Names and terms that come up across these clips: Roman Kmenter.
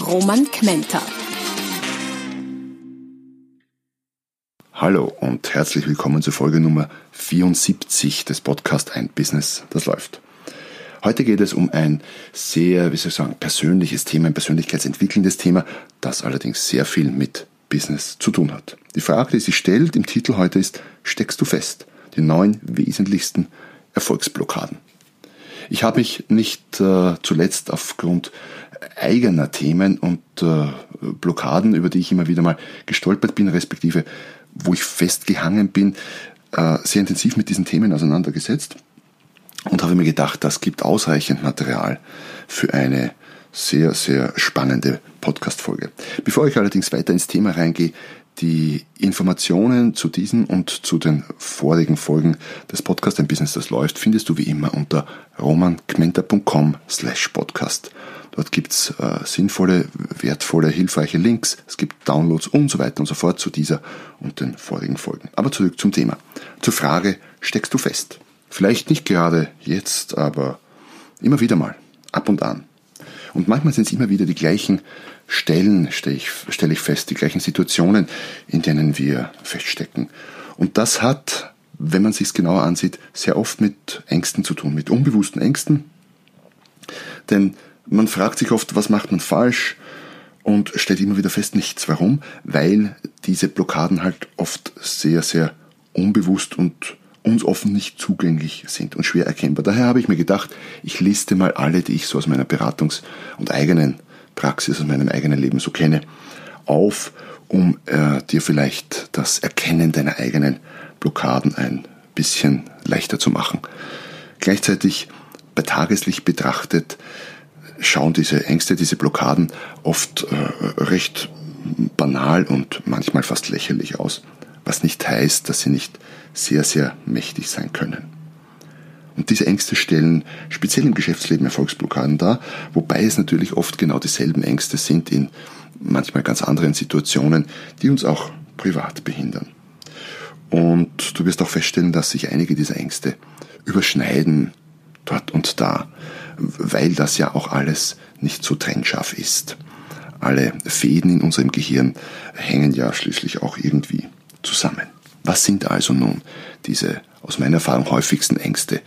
Roman Kmenter. Hallo und herzlich willkommen zur Folge Nummer 74 des Podcasts Ein Business, das läuft. Heute geht es um ein sehr, persönliches Thema, ein persönlichkeitsentwickelndes Thema, das allerdings sehr viel mit Business zu tun hat. Die Frage, die sich stellt im Titel heute ist, steckst du fest? Die 9 wesentlichsten Erfolgsblockaden. Ich habe mich nicht zuletzt aufgrund eigener Themen und Blockaden, über die ich immer wieder mal gestolpert bin, respektive wo ich festgehangen bin, sehr intensiv mit diesen Themen auseinandergesetzt und habe mir gedacht, das gibt ausreichend Material für eine sehr, sehr spannende Podcast-Folge. Bevor ich allerdings weiter ins Thema reingehe, die Informationen zu diesen und zu den vorigen Folgen des Podcasts Ein Business, das läuft, findest du wie immer unter romankmenter.com/podcast. Dort gibt's sinnvolle, wertvolle, hilfreiche Links, es gibt Downloads und so weiter und so fort zu dieser und den vorigen Folgen. Aber zurück zum Thema. Zur Frage, steckst du fest? Vielleicht nicht gerade jetzt, aber immer wieder mal, ab und an. Und manchmal sind es immer wieder die gleichen Stellen, stelle ich fest, die gleichen Situationen, in denen wir feststecken. Und das hat, wenn man es sich genauer ansieht, sehr oft mit Ängsten zu tun, mit unbewussten Ängsten. Denn man fragt sich oft, was macht man falsch und stellt immer wieder fest, nichts. Warum? Weil diese Blockaden halt oft sehr, sehr unbewusst und uns offen nicht zugänglich sind und schwer erkennbar. Daher habe ich mir gedacht, ich liste mal alle, die ich so aus meiner Beratungs- und eigenen Praxis, aus meinem eigenen Leben so kenne, auf, um dir vielleicht das Erkennen deiner eigenen Blockaden ein bisschen leichter zu machen. Gleichzeitig, bei Tageslicht betrachtet, schauen diese Ängste, diese Blockaden oft recht banal und manchmal fast lächerlich aus, was nicht heißt, dass sie nicht sehr, sehr mächtig sein können. Und diese Ängste stellen speziell im Geschäftsleben Erfolgsblockaden dar, wobei es natürlich oft genau dieselben Ängste sind in manchmal ganz anderen Situationen, die uns auch privat behindern. Und du wirst auch feststellen, dass sich einige dieser Ängste überschneiden dort und da, weil das ja auch alles nicht so trennscharf ist. Alle Fäden in unserem Gehirn hängen ja schließlich auch irgendwie zusammen. Was sind also nun diese aus meiner Erfahrung häufigsten Ängste,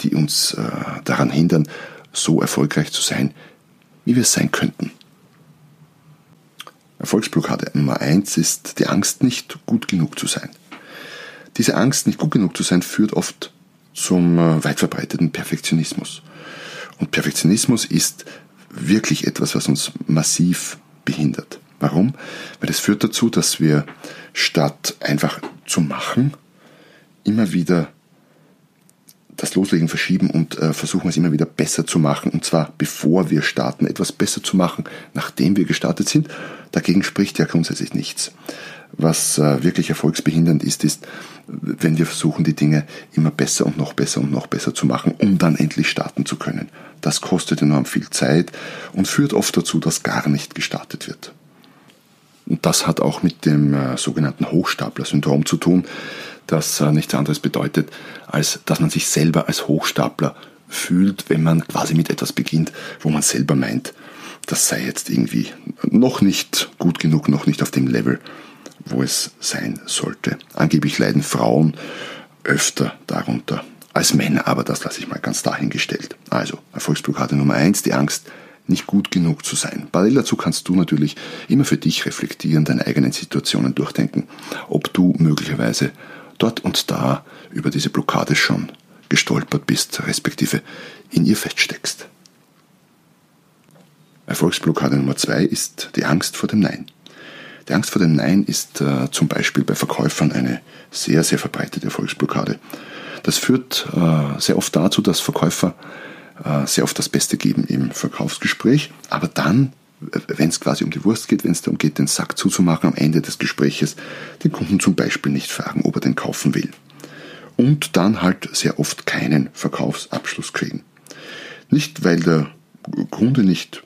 die uns daran hindern, so erfolgreich zu sein, wie wir es sein könnten? Erfolgsblockade Nummer 1 ist die Angst, nicht gut genug zu sein. Diese Angst, nicht gut genug zu sein, führt oft zum weit verbreiteten Perfektionismus. Und Perfektionismus ist wirklich etwas, was uns massiv behindert. Warum? Weil es führt dazu, dass wir statt einfach zu machen, immer wieder das Loslegen verschieben und versuchen, es immer wieder besser zu machen, und zwar bevor wir starten, etwas besser zu machen, nachdem wir gestartet sind. Dagegen spricht ja grundsätzlich nichts. Was wirklich erfolgsbehindernd ist, wenn wir versuchen, die Dinge immer besser und noch besser und noch besser zu machen, um dann endlich starten zu können. Das kostet enorm viel Zeit und führt oft dazu, dass gar nicht gestartet wird. Und das hat auch mit dem sogenannten Hochstapler-Syndrom zu tun, das nichts anderes bedeutet, als dass man sich selber als Hochstapler fühlt, wenn man quasi mit etwas beginnt, wo man selber meint, das sei jetzt irgendwie noch nicht gut genug, noch nicht auf dem Level, wo es sein sollte. Angeblich leiden Frauen öfter darunter als Männer, aber das lasse ich mal ganz dahingestellt. Also Erfolgsblockade Nummer 1, die Angst, nicht gut genug zu sein. Parallel dazu kannst du natürlich immer für dich reflektieren, deine eigenen Situationen durchdenken, ob du möglicherweise dort und da über diese Blockade schon gestolpert bist, respektive in ihr feststeckst. Erfolgsblockade Nummer 2 ist die Angst vor dem Nein. Die Angst vor dem Nein ist zum Beispiel bei Verkäufern eine sehr, sehr verbreitete Erfolgsblockade. Das führt sehr oft dazu, dass Verkäufer sehr oft das Beste geben im Verkaufsgespräch, aber dann, wenn es quasi um die Wurst geht, wenn es darum geht, den Sack zuzumachen am Ende des Gespräches, den Kunden zum Beispiel nicht fragen, ob er den kaufen will. Und dann halt sehr oft keinen Verkaufsabschluss kriegen. Nicht, weil der Kunde nicht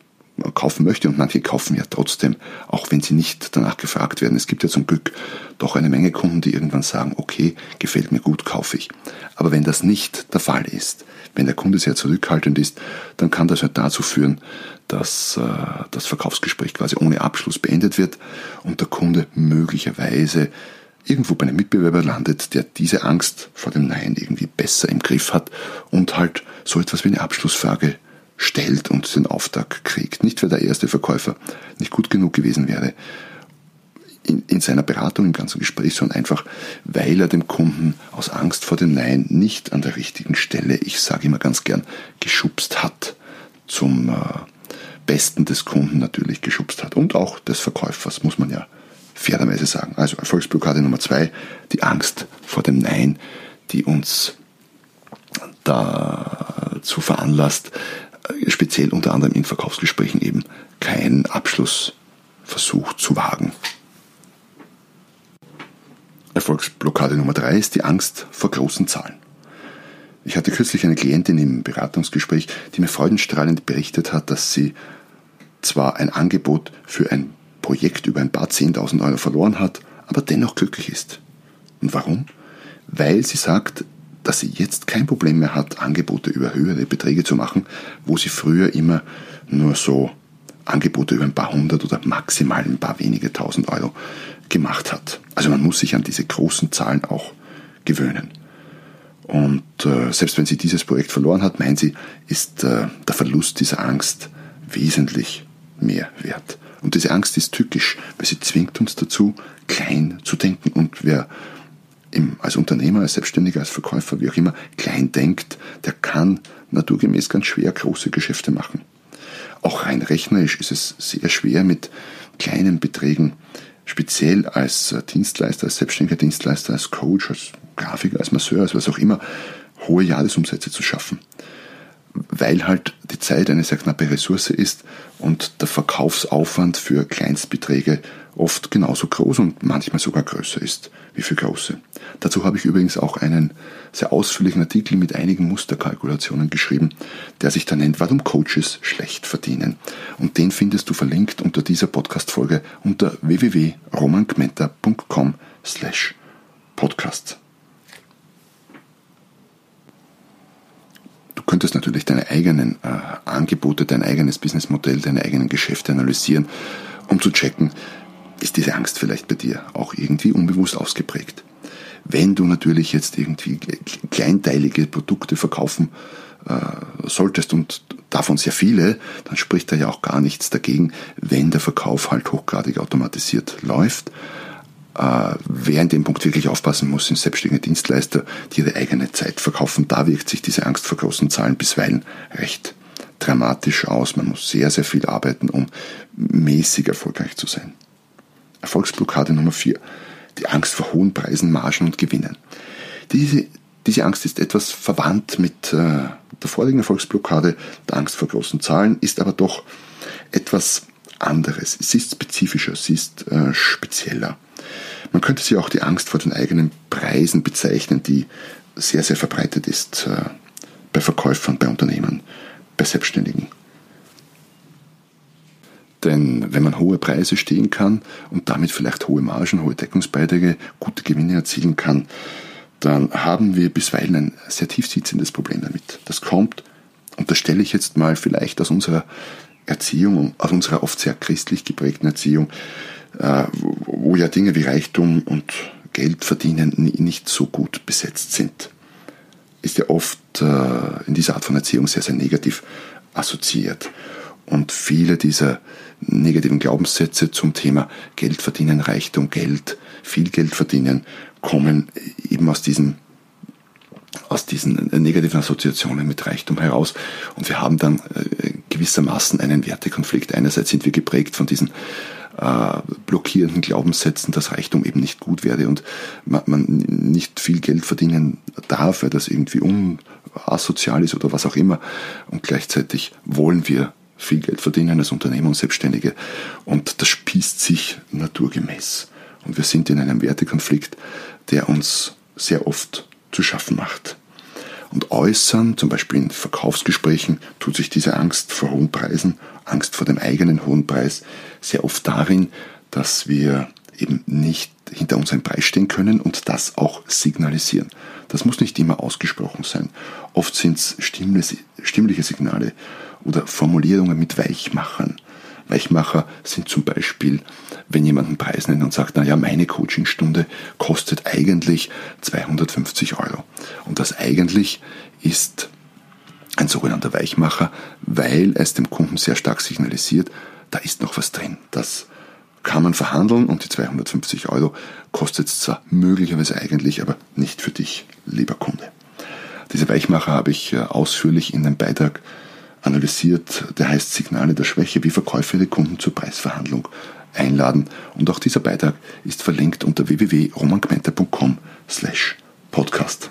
kaufen möchte, und manche kaufen ja trotzdem, auch wenn sie nicht danach gefragt werden. Es gibt ja zum Glück doch eine Menge Kunden, die irgendwann sagen, okay, gefällt mir gut, kaufe ich. Aber wenn das nicht der Fall ist, wenn der Kunde sehr zurückhaltend ist, dann kann das ja dazu führen, dass das Verkaufsgespräch quasi ohne Abschluss beendet wird und der Kunde möglicherweise irgendwo bei einem Mitbewerber landet, der diese Angst vor dem Nein irgendwie besser im Griff hat und halt so etwas wie eine Abschlussfrage stellt und den Auftrag kriegt. Nicht, weil der erste Verkäufer nicht gut genug gewesen wäre in seiner Beratung, im ganzen Gespräch, sondern einfach, weil er dem Kunden aus Angst vor dem Nein nicht an der richtigen Stelle, ich sage immer ganz gern, geschubst hat. Zum Besten des Kunden natürlich geschubst hat. Und auch des Verkäufers, muss man ja fairerweise sagen. Also Erfolgsblockade Nummer 2, die Angst vor dem Nein, die uns dazu veranlasst, speziell unter anderem in Verkaufsgesprächen eben keinen Abschlussversuch zu wagen. Erfolgsblockade Nummer 3 ist die Angst vor großen Zahlen. Ich hatte kürzlich eine Klientin im Beratungsgespräch, die mir freudenstrahlend berichtet hat, dass sie zwar ein Angebot für ein Projekt über ein paar 10.000 Euro verloren hat, aber dennoch glücklich ist. Und warum? Weil sie sagt, dass sie jetzt kein Problem mehr hat, Angebote über höhere Beträge zu machen, wo sie früher immer nur so Angebote über ein paar hundert oder maximal ein paar wenige tausend Euro gemacht hat. Also man muss sich an diese großen Zahlen auch gewöhnen. Und selbst wenn sie dieses Projekt verloren hat, meint sie, ist der Verlust dieser Angst wesentlich mehr wert. Und diese Angst ist tückisch, weil sie zwingt uns dazu, klein zu denken. Und wer als Unternehmer, als Selbstständiger, als Verkäufer, wie auch immer, klein denkt, der kann naturgemäß ganz schwer große Geschäfte machen. Auch rein rechnerisch ist es sehr schwer, mit kleinen Beträgen, speziell als Dienstleister, als selbstständiger Dienstleister, als Coach, als Grafiker, als Masseur, als was auch immer, hohe Jahresumsätze zu schaffen. Weil halt die Zeit eine sehr knappe Ressource ist und der Verkaufsaufwand für Kleinstbeträge oft genauso groß und manchmal sogar größer ist wie für große. Dazu habe ich übrigens auch einen sehr ausführlichen Artikel mit einigen Musterkalkulationen geschrieben, der sich da nennt, warum Coaches schlecht verdienen. Und den findest du verlinkt unter dieser Podcast-Folge unter www.romankmenter.com/podcast. Du könntest natürlich deine eigenen Angebote, dein eigenes Businessmodell, deine eigenen Geschäfte analysieren, um zu checken, ist diese Angst vielleicht bei dir auch irgendwie unbewusst ausgeprägt. Wenn du natürlich jetzt irgendwie kleinteilige Produkte verkaufen solltest und davon sehr viele, dann spricht da ja auch gar nichts dagegen, wenn der Verkauf halt hochgradig automatisiert läuft. Wer in dem Punkt wirklich aufpassen muss, sind selbstständige Dienstleister, die ihre eigene Zeit verkaufen. Da wirkt sich diese Angst vor großen Zahlen bisweilen recht dramatisch aus. Man muss sehr, sehr viel arbeiten, um mäßig erfolgreich zu sein. Erfolgsblockade Nummer 4. Die Angst vor hohen Preisen, Margen und Gewinnen. Diese Angst ist etwas verwandt mit der vorigen Erfolgsblockade. Die Angst vor großen Zahlen ist aber doch etwas anderes. Sie ist spezifischer, sie ist spezieller. Man könnte sie auch die Angst vor den eigenen Preisen bezeichnen, die sehr, sehr verbreitet ist bei Verkäufern, bei Unternehmern, bei Selbstständigen. Denn wenn man hohe Preise stehen kann und damit vielleicht hohe Margen, hohe Deckungsbeiträge, gute Gewinne erzielen kann, dann haben wir bisweilen ein sehr tief sitzendes Problem damit. Das kommt, und das stelle ich jetzt mal vielleicht aus unserer Erziehung, aus unserer oft sehr christlich geprägten Erziehung, wo ja Dinge wie Reichtum und Geld verdienen nicht so gut besetzt sind, ist ja oft in dieser Art von Erziehung sehr, sehr negativ assoziiert. Und viele dieser negativen Glaubenssätze zum Thema Geld verdienen, Reichtum, Geld, viel Geld verdienen, kommen eben aus diesen negativen Assoziationen mit Reichtum heraus. Und wir haben dann gewissermaßen einen Wertekonflikt. Einerseits sind wir geprägt von diesen blockierenden Glaubenssätzen, dass Reichtum eben nicht gut wäre und man nicht viel Geld verdienen darf, weil das irgendwie unsozial ist oder was auch immer. Und gleichzeitig wollen wir viel Geld verdienen als Unternehmer und Selbstständige. Und das spießt sich naturgemäß. Und wir sind in einem Wertekonflikt, der uns sehr oft zu schaffen macht. Und äußern, zum Beispiel in Verkaufsgesprächen, tut sich diese Angst vor hohen Preisen, Angst vor dem eigenen hohen Preis, sehr oft darin, dass wir eben nicht hinter unserem Preis stehen können und das auch signalisieren. Das muss nicht immer ausgesprochen sein. Oft sind es stimmliche Signale oder Formulierungen mit Weichmachern. Weichmacher sind zum Beispiel, wenn jemand einen Preis nennt und sagt, naja, meine Coachingstunde kostet eigentlich 250 €. Und das eigentlich ist ein sogenannter Weichmacher, weil es dem Kunden sehr stark signalisiert, da ist noch was drin. Das kann man verhandeln und die 250 € kostet es zwar möglicherweise eigentlich, aber nicht für dich, lieber Kunde. Diese Weichmacher habe ich ausführlich in einem Beitrag analysiert, der heißt Signale der Schwäche, wie Verkäufer ihre Kunden zur Preisverhandlung einladen. Und auch dieser Beitrag ist verlinkt unter www.romankmenter.com/podcast.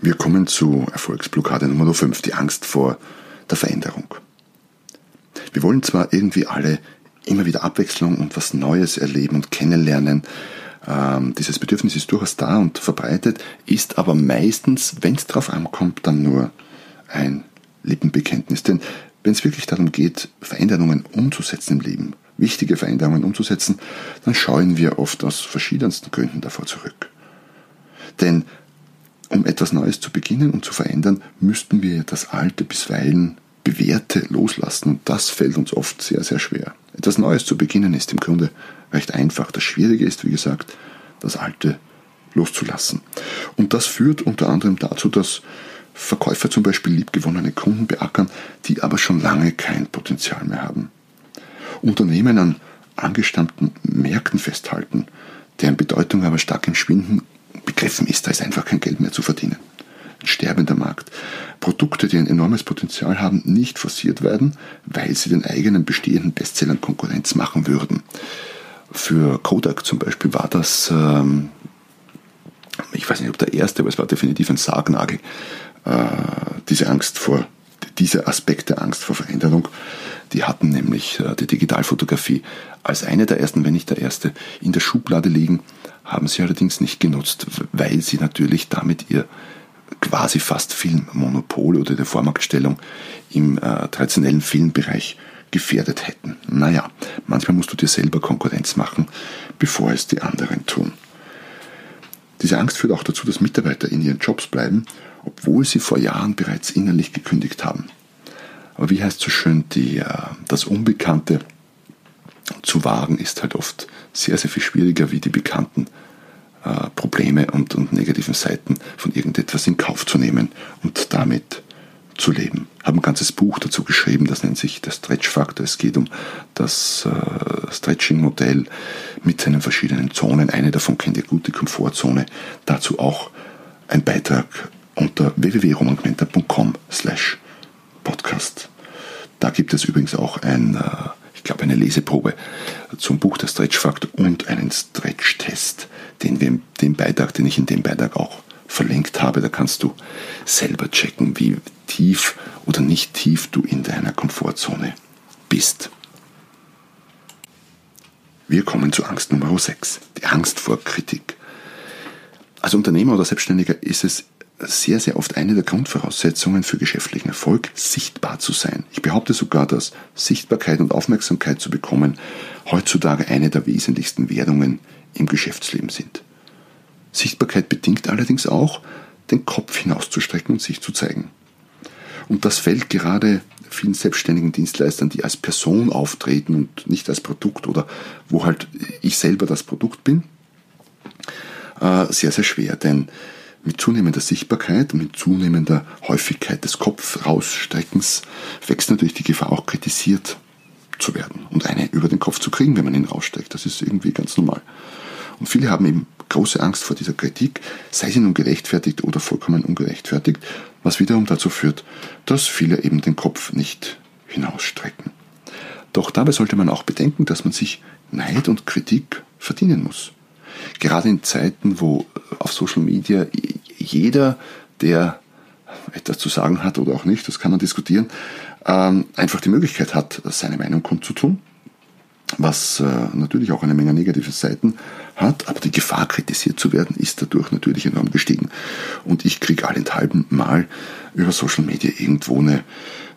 Wir kommen zu Erfolgsblockade Nummer 5, die Angst vor der Veränderung. Wir wollen zwar irgendwie alle immer wieder Abwechslung und was Neues erleben und kennenlernen. Dieses Bedürfnis ist durchaus da und verbreitet, ist aber meistens, wenn es drauf ankommt, dann nur ein Lippenbekenntnis. Denn wenn es wirklich darum geht, Veränderungen umzusetzen im Leben, wichtige Veränderungen umzusetzen, dann scheuen wir oft aus verschiedensten Gründen davor zurück. Denn um etwas Neues zu beginnen und zu verändern, müssten wir das Alte bisweilen Bewährte loslassen. Und das fällt uns oft sehr, sehr schwer. Etwas Neues zu beginnen ist im Grunde recht einfach. Das Schwierige ist, wie gesagt, das Alte loszulassen. Und das führt unter anderem dazu, dass Verkäufer zum Beispiel liebgewonnene Kunden beackern, die aber schon lange kein Potenzial mehr haben. Unternehmen an angestammten Märkten festhalten, deren Bedeutung aber stark im Schwinden begriffen ist, da ist einfach kein Geld mehr zu verdienen. Ein sterbender Markt. Produkte, die ein enormes Potenzial haben, nicht forciert werden, weil sie den eigenen bestehenden Bestsellern Konkurrenz machen würden. Für Kodak zum Beispiel war das, ich weiß nicht, ob der erste, aber es war definitiv ein Sargnagel, dieser Aspekt der Angst vor Veränderung. Die hatten nämlich die Digitalfotografie als eine der ersten, wenn nicht der erste, in der Schublade liegen, haben sie allerdings nicht genutzt, weil sie natürlich damit ihr quasi fast Filmmonopol oder die Vormachtstellung im traditionellen Filmbereich gefährdet hätten. Naja, manchmal musst du dir selber Konkurrenz machen, bevor es die anderen tun. Diese Angst führt auch dazu, dass Mitarbeiter in ihren Jobs bleiben, obwohl sie vor Jahren bereits innerlich gekündigt haben. Aber wie heißt so schön, das Unbekannte zu wagen ist halt oft sehr, sehr viel schwieriger wie die bekannten Probleme und negativen Seiten von irgendetwas in Kauf zu nehmen und damit zu leben. Ich habe ein ganzes Buch dazu geschrieben, das nennt sich der Stretch-Faktor. Es geht um das Stretching-Modell mit seinen verschiedenen Zonen. Eine davon kennt ihr gut, die Komfortzone. Dazu auch ein Beitrag unter www.romankmenter.com/podcast. Da gibt es übrigens auch eine Leseprobe zum Buch der Stretch-Faktor und einen Stretch-Test, den ich in dem Beitrag auch verlinkt habe. Da kannst du selber checken, wie tief oder nicht tief du in deiner Komfortzone bist. Wir kommen zu Angst Nummer 6, die Angst vor Kritik. Als Unternehmer oder Selbstständiger ist es sehr, sehr oft eine der Grundvoraussetzungen für geschäftlichen Erfolg, sichtbar zu sein. Ich behaupte sogar, dass Sichtbarkeit und Aufmerksamkeit zu bekommen heutzutage eine der wesentlichsten Währungen im Geschäftsleben sind. Sichtbarkeit bedingt allerdings auch, den Kopf hinauszustrecken und sich zu zeigen. Und das fällt gerade vielen selbstständigen Dienstleistern, die als Person auftreten und nicht als Produkt oder wo halt ich selber das Produkt bin, sehr, sehr schwer, denn mit zunehmender Sichtbarkeit, mit zunehmender Häufigkeit des Kopfrausstreckens wächst natürlich die Gefahr, auch kritisiert zu werden und eine über den Kopf zu kriegen, wenn man ihn rausstreckt. Das ist irgendwie ganz normal. Und viele haben eben große Angst vor dieser Kritik, sei sie nun gerechtfertigt oder vollkommen ungerechtfertigt, was wiederum dazu führt, dass viele eben den Kopf nicht hinausstrecken. Doch dabei sollte man auch bedenken, dass man sich Neid und Kritik verdienen muss. Gerade in Zeiten, wo auf Social Media jeder, der etwas zu sagen hat oder auch nicht, das kann man diskutieren, einfach die Möglichkeit hat, seine Meinung kundzutun, was natürlich auch eine Menge negative Seiten hat, aber die Gefahr, kritisiert zu werden, ist dadurch natürlich enorm gestiegen. Und ich kriege allenthalben mal über Social Media irgendwo eine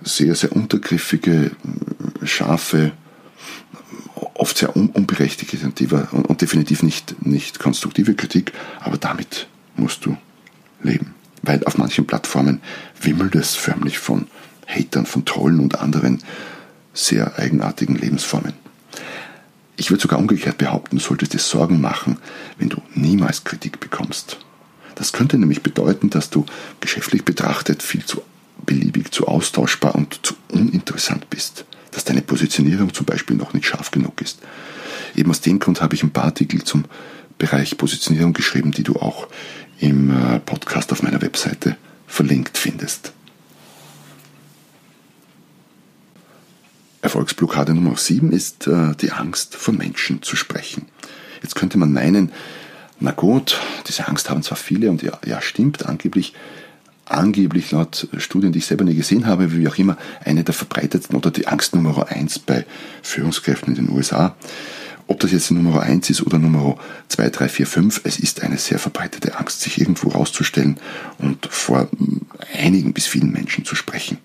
sehr, sehr untergriffige, scharfe, oft sehr unberechtigte und definitiv nicht konstruktive Kritik, aber damit musst du leben. Weil auf manchen Plattformen wimmelt es förmlich von Hatern, von Trollen und anderen sehr eigenartigen Lebensformen. Ich würde sogar umgekehrt behaupten, du solltest dir Sorgen machen, wenn du niemals Kritik bekommst. Das könnte nämlich bedeuten, dass du geschäftlich betrachtet viel zu beliebig, zu austauschbar und zu uninteressant bist. Dass deine Positionierung zum Beispiel noch nicht scharf genug ist. Eben aus dem Grund habe ich ein paar Artikel zum Bereich Positionierung geschrieben, die du auch im Podcast auf meiner Webseite verlinkt findest. Erfolgsblockade Nummer 7 ist die Angst, von Menschen zu sprechen. Jetzt könnte man meinen, na gut, diese Angst haben zwar viele und ja stimmt, angeblich laut Studien, die ich selber nie gesehen habe, wie auch immer, eine der verbreitetsten oder die Angst Nummer 1 bei Führungskräften in den USA. Ob das jetzt die Nummer 1 ist oder Nummer 2, 3, 4, 5, es ist eine sehr verbreitete Angst, sich irgendwo rauszustellen und vor einigen bis vielen Menschen zu sprechen.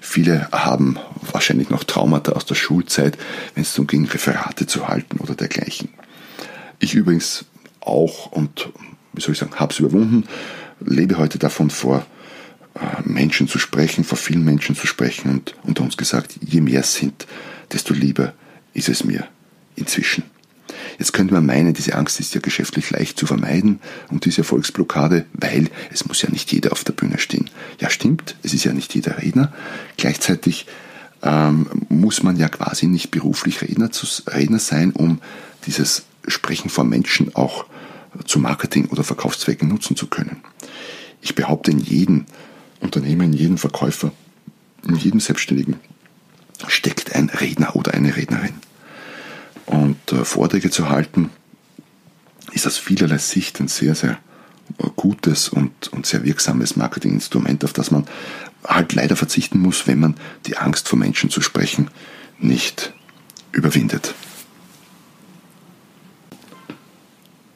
Viele haben wahrscheinlich noch Traumata aus der Schulzeit, wenn es darum ging, Referate zu halten oder dergleichen. Ich übrigens auch und, habe es überwunden, lebe heute davon, vor Menschen zu sprechen, vor vielen Menschen zu sprechen und unter uns gesagt, je mehr sind, desto lieber ist es mir inzwischen. Jetzt könnte man meinen, diese Angst ist ja geschäftlich leicht zu vermeiden und diese Erfolgsblockade, weil es muss ja nicht jeder auf der Bühne stehen. Ja stimmt, es ist ja nicht jeder Redner. Gleichzeitig muss man ja quasi nicht beruflich Redner sein, um dieses Sprechen vor Menschen auch zu Marketing- oder Verkaufszwecken nutzen zu können. Ich behaupte, in jedem Unternehmer, in jedem Verkäufer, in jedem Selbstständigen steckt ein Redner oder eine Rednerin. Und Vorträge zu halten, ist aus vielerlei Sicht ein sehr, sehr gutes und sehr wirksames Marketinginstrument, auf das man halt leider verzichten muss, wenn man die Angst, vor Menschen zu sprechen, nicht überwindet.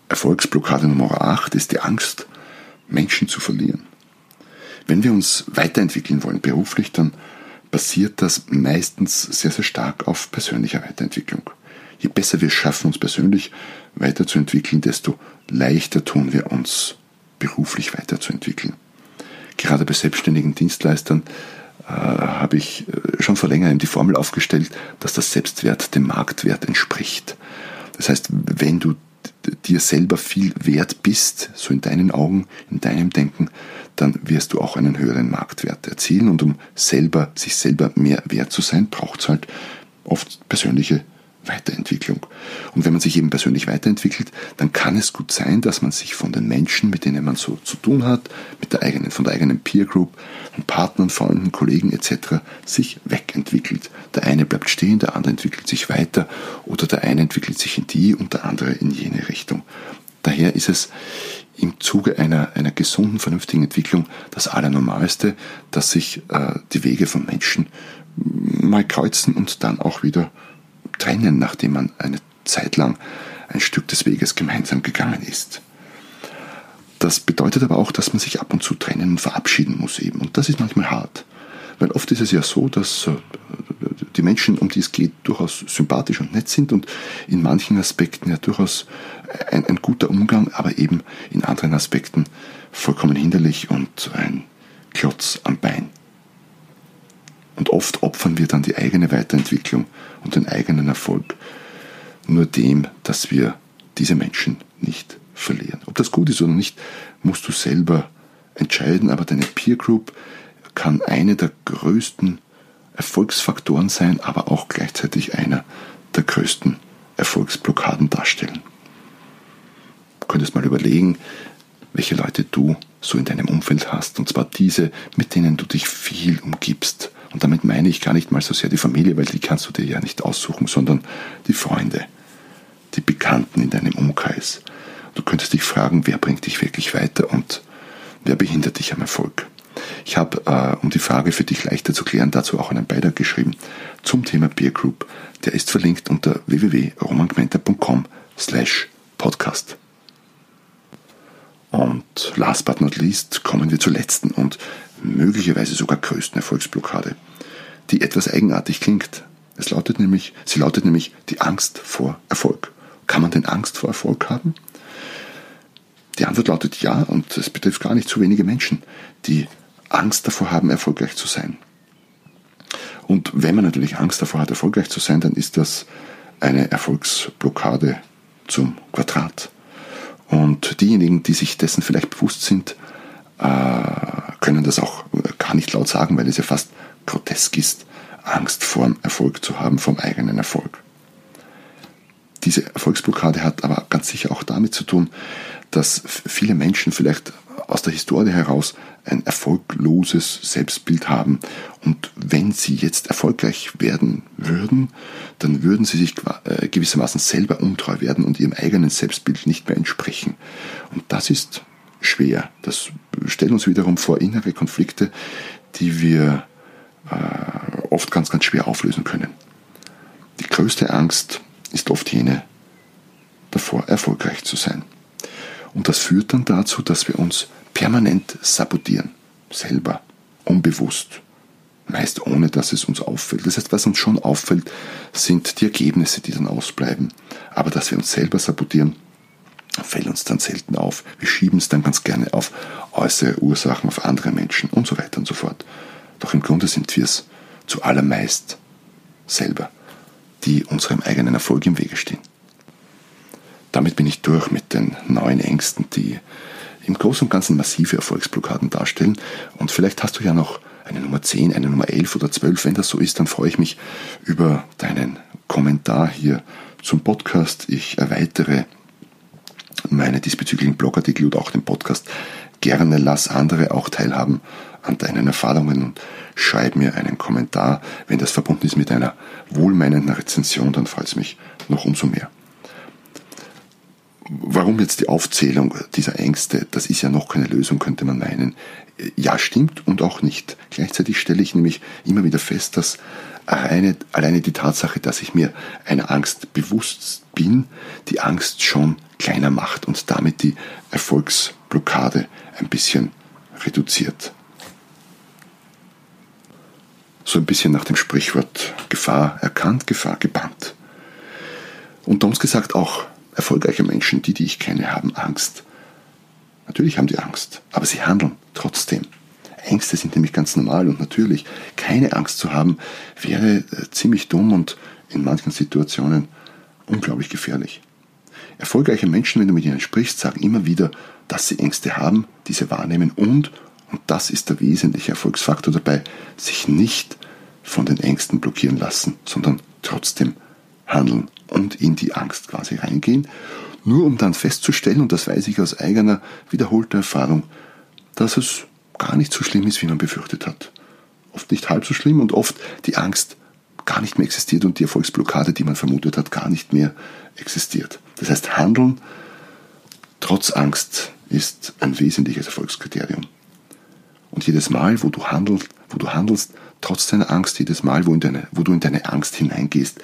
Erfolgsblockade Nummer 8 ist die Angst, Menschen zu verlieren. Wenn wir uns weiterentwickeln wollen beruflich, dann basiert das meistens sehr, sehr stark auf persönlicher Weiterentwicklung. Je besser wir es schaffen, uns persönlich weiterzuentwickeln, desto leichter tun wir uns, beruflich weiterzuentwickeln. Gerade bei selbstständigen Dienstleistern habe ich schon vor längerem die Formel aufgestellt, dass das Selbstwert dem Marktwert entspricht. Das heißt, wenn du dir selber viel wert bist, so in deinen Augen, in deinem Denken, dann wirst du auch einen höheren Marktwert erzielen. Und um sich selber mehr wert zu sein, braucht es halt oft persönliche Weiterentwicklung. Und wenn man sich eben persönlich weiterentwickelt, dann kann es gut sein, dass man sich von den Menschen, mit denen man so zu tun hat, von der eigenen Peer Group, von Partnern, Freunden, Kollegen etc. sich wegentwickelt. Der eine bleibt stehen, der andere entwickelt sich weiter oder der eine entwickelt sich in die und der andere in jene Richtung. Daher ist es im Zuge einer gesunden, vernünftigen Entwicklung das Allernormalste, dass sich die Wege von Menschen mal kreuzen und dann auch wieder trennen, nachdem man eine Zeit lang ein Stück des Weges gemeinsam gegangen ist. Das bedeutet aber auch, dass man sich ab und zu trennen und verabschieden muss eben. Und das ist manchmal hart, weil oft ist es ja so, dass die Menschen, um die es geht, durchaus sympathisch und nett sind und in manchen Aspekten ja durchaus ein guter Umgang, aber eben in anderen Aspekten vollkommen hinderlich und ein Klotz am Bein. Und oft opfern wir dann die eigene Weiterentwicklung und den eigenen Erfolg nur dem, dass wir diese Menschen nicht verlieren. Ob das gut ist oder nicht, musst du selber entscheiden, aber deine Peer Group kann eine der größten Erfolgsfaktoren sein, aber auch gleichzeitig einer der größten Erfolgsblockaden darstellen. Du könntest mal überlegen, welche Leute du so in deinem Umfeld hast, und zwar diese, mit denen du dich viel umgibst. Und damit meine ich gar nicht mal so sehr die Familie, weil die kannst du dir ja nicht aussuchen, sondern die Freunde, die Bekannten in deinem Umkreis. Du könntest dich fragen, wer bringt dich wirklich weiter und wer behindert dich am Erfolg. Ich habe, um die Frage für dich leichter zu klären, dazu auch einen Beitrag geschrieben zum Thema Peer Group. Der ist verlinkt unter www.romankmenter.com/podcast. Und last but not least kommen wir zur letzten und möglicherweise sogar größten Erfolgsblockade, die etwas eigenartig klingt. Sie lautet nämlich die Angst vor Erfolg. Kann man denn Angst vor Erfolg haben? Die Antwort lautet ja, und es betrifft gar nicht so wenige Menschen, die Angst davor haben, erfolgreich zu sein. Und wenn man natürlich Angst davor hat, erfolgreich zu sein, dann ist das eine Erfolgsblockade zum Quadrat. Und diejenigen, die sich dessen vielleicht bewusst sind, können das auch gar nicht laut sagen, weil es ja fast grotesk ist, Angst vorm Erfolg zu haben, vom eigenen Erfolg. Diese Erfolgsblockade hat aber ganz sicher auch damit zu tun, dass viele Menschen vielleicht aus der Historie heraus ein erfolgloses Selbstbild haben. Und wenn sie jetzt erfolgreich werden würden, dann würden sie sich gewissermaßen selber untreu werden und ihrem eigenen Selbstbild nicht mehr entsprechen. Und das ist schwer. Das stellt uns wiederum vor innere Konflikte, die wir oft ganz, ganz schwer auflösen können. Die größte Angst ist oft jene davor, erfolgreich zu sein. Und das führt dann dazu, dass wir uns permanent sabotieren, selber, unbewusst, meist ohne, dass es uns auffällt. Das heißt, was uns schon auffällt, sind die Ergebnisse, die dann ausbleiben. Aber dass wir uns selber sabotieren, fällt uns dann selten auf. Wir schieben es dann ganz gerne auf äußere Ursachen, auf andere Menschen und so weiter und so fort. Doch im Grunde sind wir es zuallermeist selber, die unserem eigenen Erfolg im Wege stehen. Damit bin ich durch mit den neuen Ängsten, die im Großen und Ganzen massive Erfolgsblockaden darstellen. Und vielleicht hast du ja noch eine Nummer 10, eine Nummer 11 oder 12. Wenn das so ist, dann freue ich mich über deinen Kommentar hier zum Podcast. Ich erweitere meine diesbezüglichen Blogartikel und auch den Podcast gerne. Lass andere auch teilhaben an deinen Erfahrungen und schreib mir einen Kommentar. Wenn das verbunden ist mit einer wohlmeinenden Rezension, dann freut es mich noch umso mehr. Warum jetzt die Aufzählung dieser Ängste? Das ist ja noch keine Lösung, könnte man meinen. Ja, stimmt und auch nicht. Gleichzeitig stelle ich nämlich immer wieder fest, dass alleine die Tatsache, dass ich mir einer Angst bewusst bin, die Angst schon kleiner macht und damit die Erfolgsblockade ein bisschen reduziert. So ein bisschen nach dem Sprichwort Gefahr erkannt, Gefahr gebannt. Und uns gesagt auch, erfolgreiche Menschen, die ich kenne, haben Angst. Natürlich haben die Angst, aber sie handeln trotzdem. Ängste sind nämlich ganz normal und natürlich. Keine Angst zu haben, wäre ziemlich dumm und in manchen Situationen unglaublich gefährlich. Erfolgreiche Menschen, wenn du mit ihnen sprichst, sagen immer wieder, dass sie Ängste haben, diese wahrnehmen und das ist der wesentliche Erfolgsfaktor dabei, sich nicht von den Ängsten blockieren lassen, sondern trotzdem handeln und in die Angst quasi reingehen, nur um dann festzustellen, und das weiß ich aus eigener wiederholter Erfahrung, dass es gar nicht so schlimm ist, wie man befürchtet hat. Oft nicht halb so schlimm und oft die Angst gar nicht mehr existiert und die Erfolgsblockade, die man vermutet hat, gar nicht mehr existiert. Das heißt, Handeln trotz Angst ist ein wesentliches Erfolgskriterium. Und jedes Mal, wo du handelst, trotz deiner Angst, jedes Mal, wo du in deine Angst hineingehst,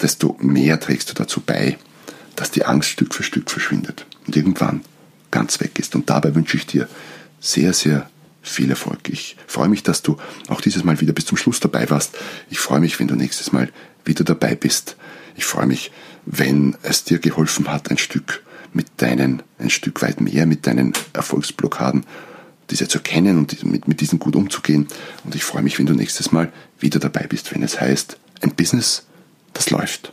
desto mehr trägst du dazu bei, dass die Angst Stück für Stück verschwindet und irgendwann ganz weg ist. Und dabei wünsche ich dir sehr, sehr viel Erfolg. Ich freue mich, dass du auch dieses Mal wieder bis zum Schluss dabei warst. Ich freue mich, wenn du nächstes Mal wieder dabei bist. Ich freue mich, wenn es dir geholfen hat, ein Stück weit mehr mit deinen Erfolgsblockaden, diese zu kennen und mit diesen gut umzugehen. Und ich freue mich, wenn du nächstes Mal wieder dabei bist, wenn es heißt, ein Business, das läuft.